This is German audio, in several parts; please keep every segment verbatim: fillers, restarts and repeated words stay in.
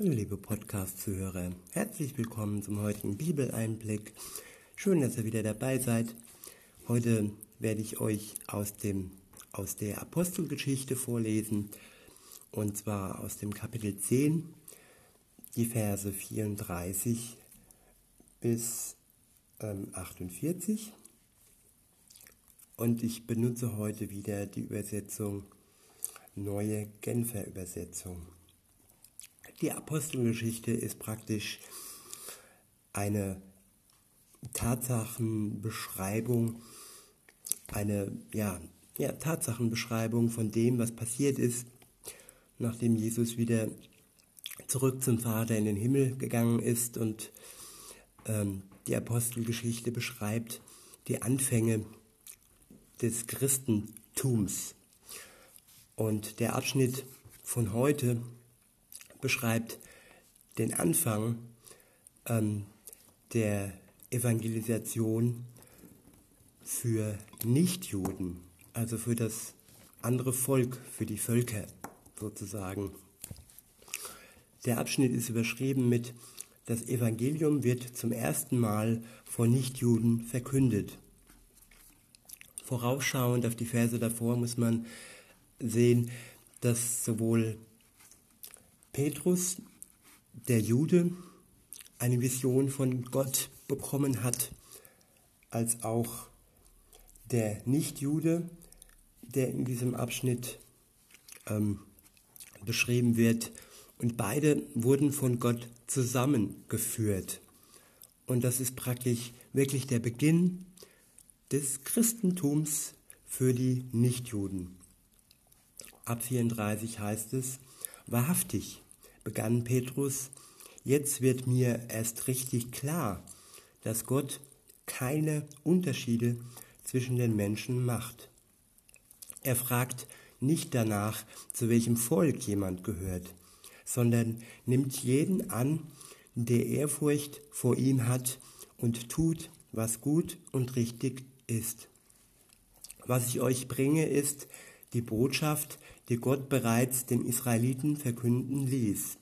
Hallo liebe Podcast-Zuhörer, herzlich willkommen zum heutigen Bibeleinblick. Schön, dass ihr wieder dabei seid. Heute werde ich euch aus, dem, aus der Apostelgeschichte vorlesen, und zwar aus dem Kapitel zehn, die Verse vierunddreißig bis ähm, achtundvierzig. Und ich benutze heute wieder die Übersetzung Neue Genfer Übersetzung. Die Apostelgeschichte ist praktisch eine Tatsachenbeschreibung, eine ja, ja, Tatsachenbeschreibung von dem, was passiert ist, nachdem Jesus wieder zurück zum Vater in den Himmel gegangen ist. Und ähm, die Apostelgeschichte beschreibt die Anfänge des Christentums. Und der Abschnitt von heute beschreibt den Anfang ähm, der Evangelisation für Nichtjuden, also für das andere Volk, für die Völker sozusagen. Der Abschnitt ist überschrieben mit: Das Evangelium wird zum ersten Mal vor Nichtjuden verkündet. Vorausschauend auf die Verse davor muss man sehen, dass sowohl Petrus, der Jude, eine Vision von Gott bekommen hat, als auch der Nichtjude, der in diesem Abschnitt ähm, beschrieben wird. Und beide wurden von Gott zusammengeführt. Und das ist praktisch wirklich der Beginn des Christentums für die Nichtjuden. Ab vierunddreißig heißt es: Wahrhaftig, begann Petrus, jetzt wird mir erst richtig klar, dass Gott keine Unterschiede zwischen den Menschen macht. Er fragt nicht danach, zu welchem Volk jemand gehört, sondern nimmt jeden an, der Ehrfurcht vor ihm hat, und tut, was gut und richtig ist. Was ich euch bringe, ist die Botschaft, die Gott bereits den Israeliten verkünden ließ.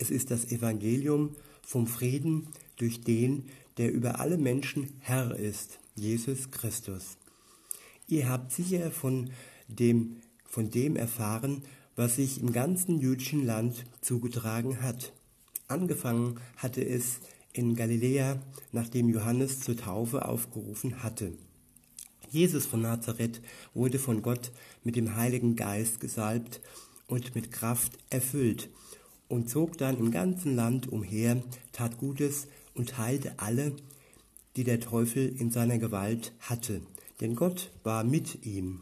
Es ist das Evangelium vom Frieden durch den, der über alle Menschen Herr ist, Jesus Christus. Ihr habt sicher von dem, von dem erfahren, was sich im ganzen jüdischen Land zugetragen hat. Angefangen hatte es in Galiläa, nachdem Johannes zur Taufe aufgerufen hatte. Jesus von Nazareth wurde von Gott mit dem Heiligen Geist gesalbt und mit Kraft erfüllt und zog dann im ganzen Land umher, tat Gutes und heilte alle, die der Teufel in seiner Gewalt hatte, denn Gott war mit ihm.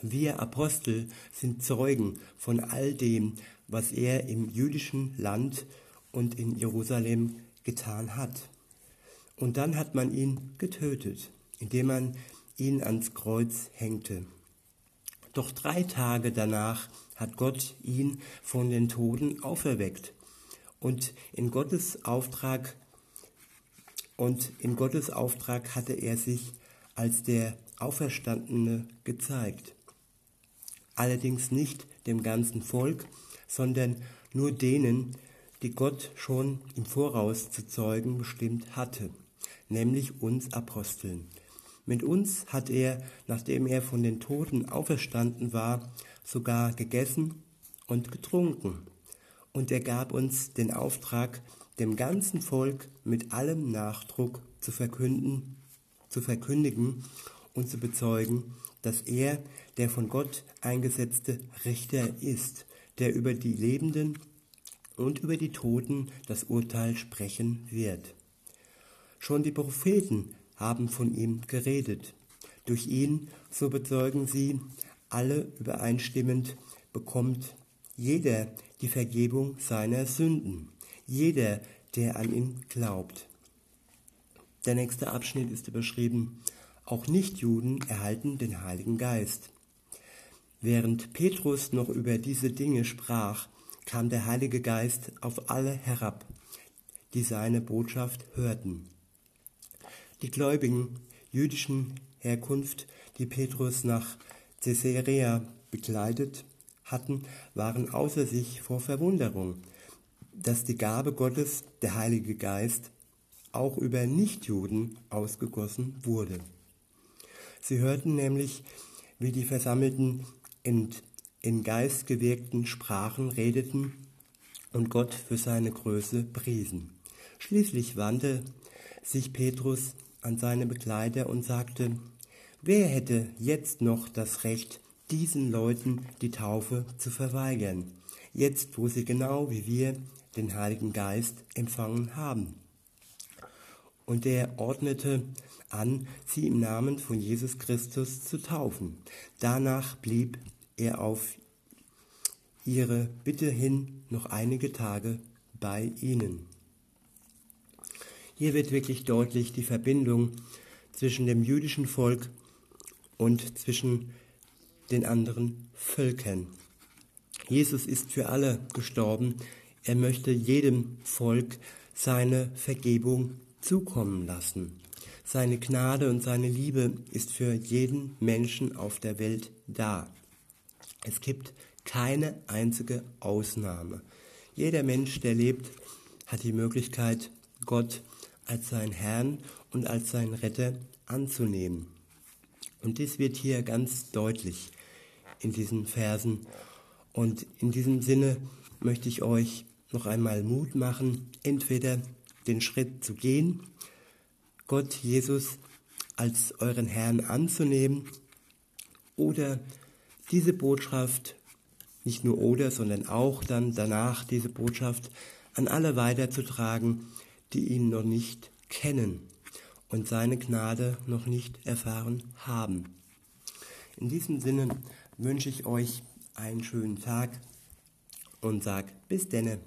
Wir Apostel sind Zeugen von all dem, was er im jüdischen Land und in Jerusalem getan hat. Und dann hat man ihn getötet, indem man ihn ans Kreuz hängte. Doch drei Tage danach hat Gott ihn von den Toten auferweckt und in Gottes Auftrag und in Gottes Auftrag hatte er sich als der Auferstandene gezeigt. Allerdings nicht dem ganzen Volk, sondern nur denen, die Gott schon im Voraus zu Zeugen bestimmt hatte, nämlich uns Aposteln. Mit uns hat er, nachdem er von den Toten auferstanden war, sogar gegessen und getrunken. Und er gab uns den Auftrag, dem ganzen Volk mit allem Nachdruck zu verkünden, zu verkündigen und zu bezeugen, dass er der von Gott eingesetzte Richter ist, der über die Lebenden und über die Toten das Urteil sprechen wird. Schon die Propheten haben von ihm geredet. Durch ihn, so bezeugen sie, alle übereinstimmend, bekommt jeder die Vergebung seiner Sünden, jeder, der an ihn glaubt. Der nächste Abschnitt ist überschrieben: Auch Nichtjuden erhalten den Heiligen Geist. Während Petrus noch über diese Dinge sprach, kam der Heilige Geist auf alle herab, die seine Botschaft hörten. Die Gläubigen jüdischen Herkunft, die Petrus nach Caesarea begleitet hatten, waren außer sich vor Verwunderung, dass die Gabe Gottes, der Heilige Geist, auch über Nichtjuden ausgegossen wurde. Sie hörten nämlich, wie die Versammelten in, in geistgewirkten Sprachen redeten und Gott für seine Größe priesen. Schließlich wandte sich Petrus an seine Begleiter und sagte: Wer hätte jetzt noch das Recht, diesen Leuten die Taufe zu verweigern, jetzt wo sie genau wie wir den Heiligen Geist empfangen haben? Und er ordnete an, sie im Namen von Jesus Christus zu taufen. Danach blieb er auf ihre Bitte hin noch einige Tage bei ihnen. Hier wird wirklich deutlich die Verbindung zwischen dem jüdischen Volk und zwischen den anderen Völkern. Jesus ist für alle gestorben. Er möchte jedem Volk seine Vergebung zukommen lassen. Seine Gnade und seine Liebe ist für jeden Menschen auf der Welt da. Es gibt keine einzige Ausnahme. Jeder Mensch, der lebt, hat die Möglichkeit, Gott als seinen Herrn und als seinen Retter anzunehmen. Und dies wird hier ganz deutlich in diesen Versen. Und in diesem Sinne möchte ich euch noch einmal Mut machen, entweder den Schritt zu gehen, Gott Jesus als euren Herrn anzunehmen, oder diese Botschaft, nicht nur oder, sondern auch dann danach diese Botschaft an alle weiterzutragen, die ihn noch nicht kennen und seine Gnade noch nicht erfahren haben. In diesem Sinne wünsche ich euch einen schönen Tag und sag bis denne.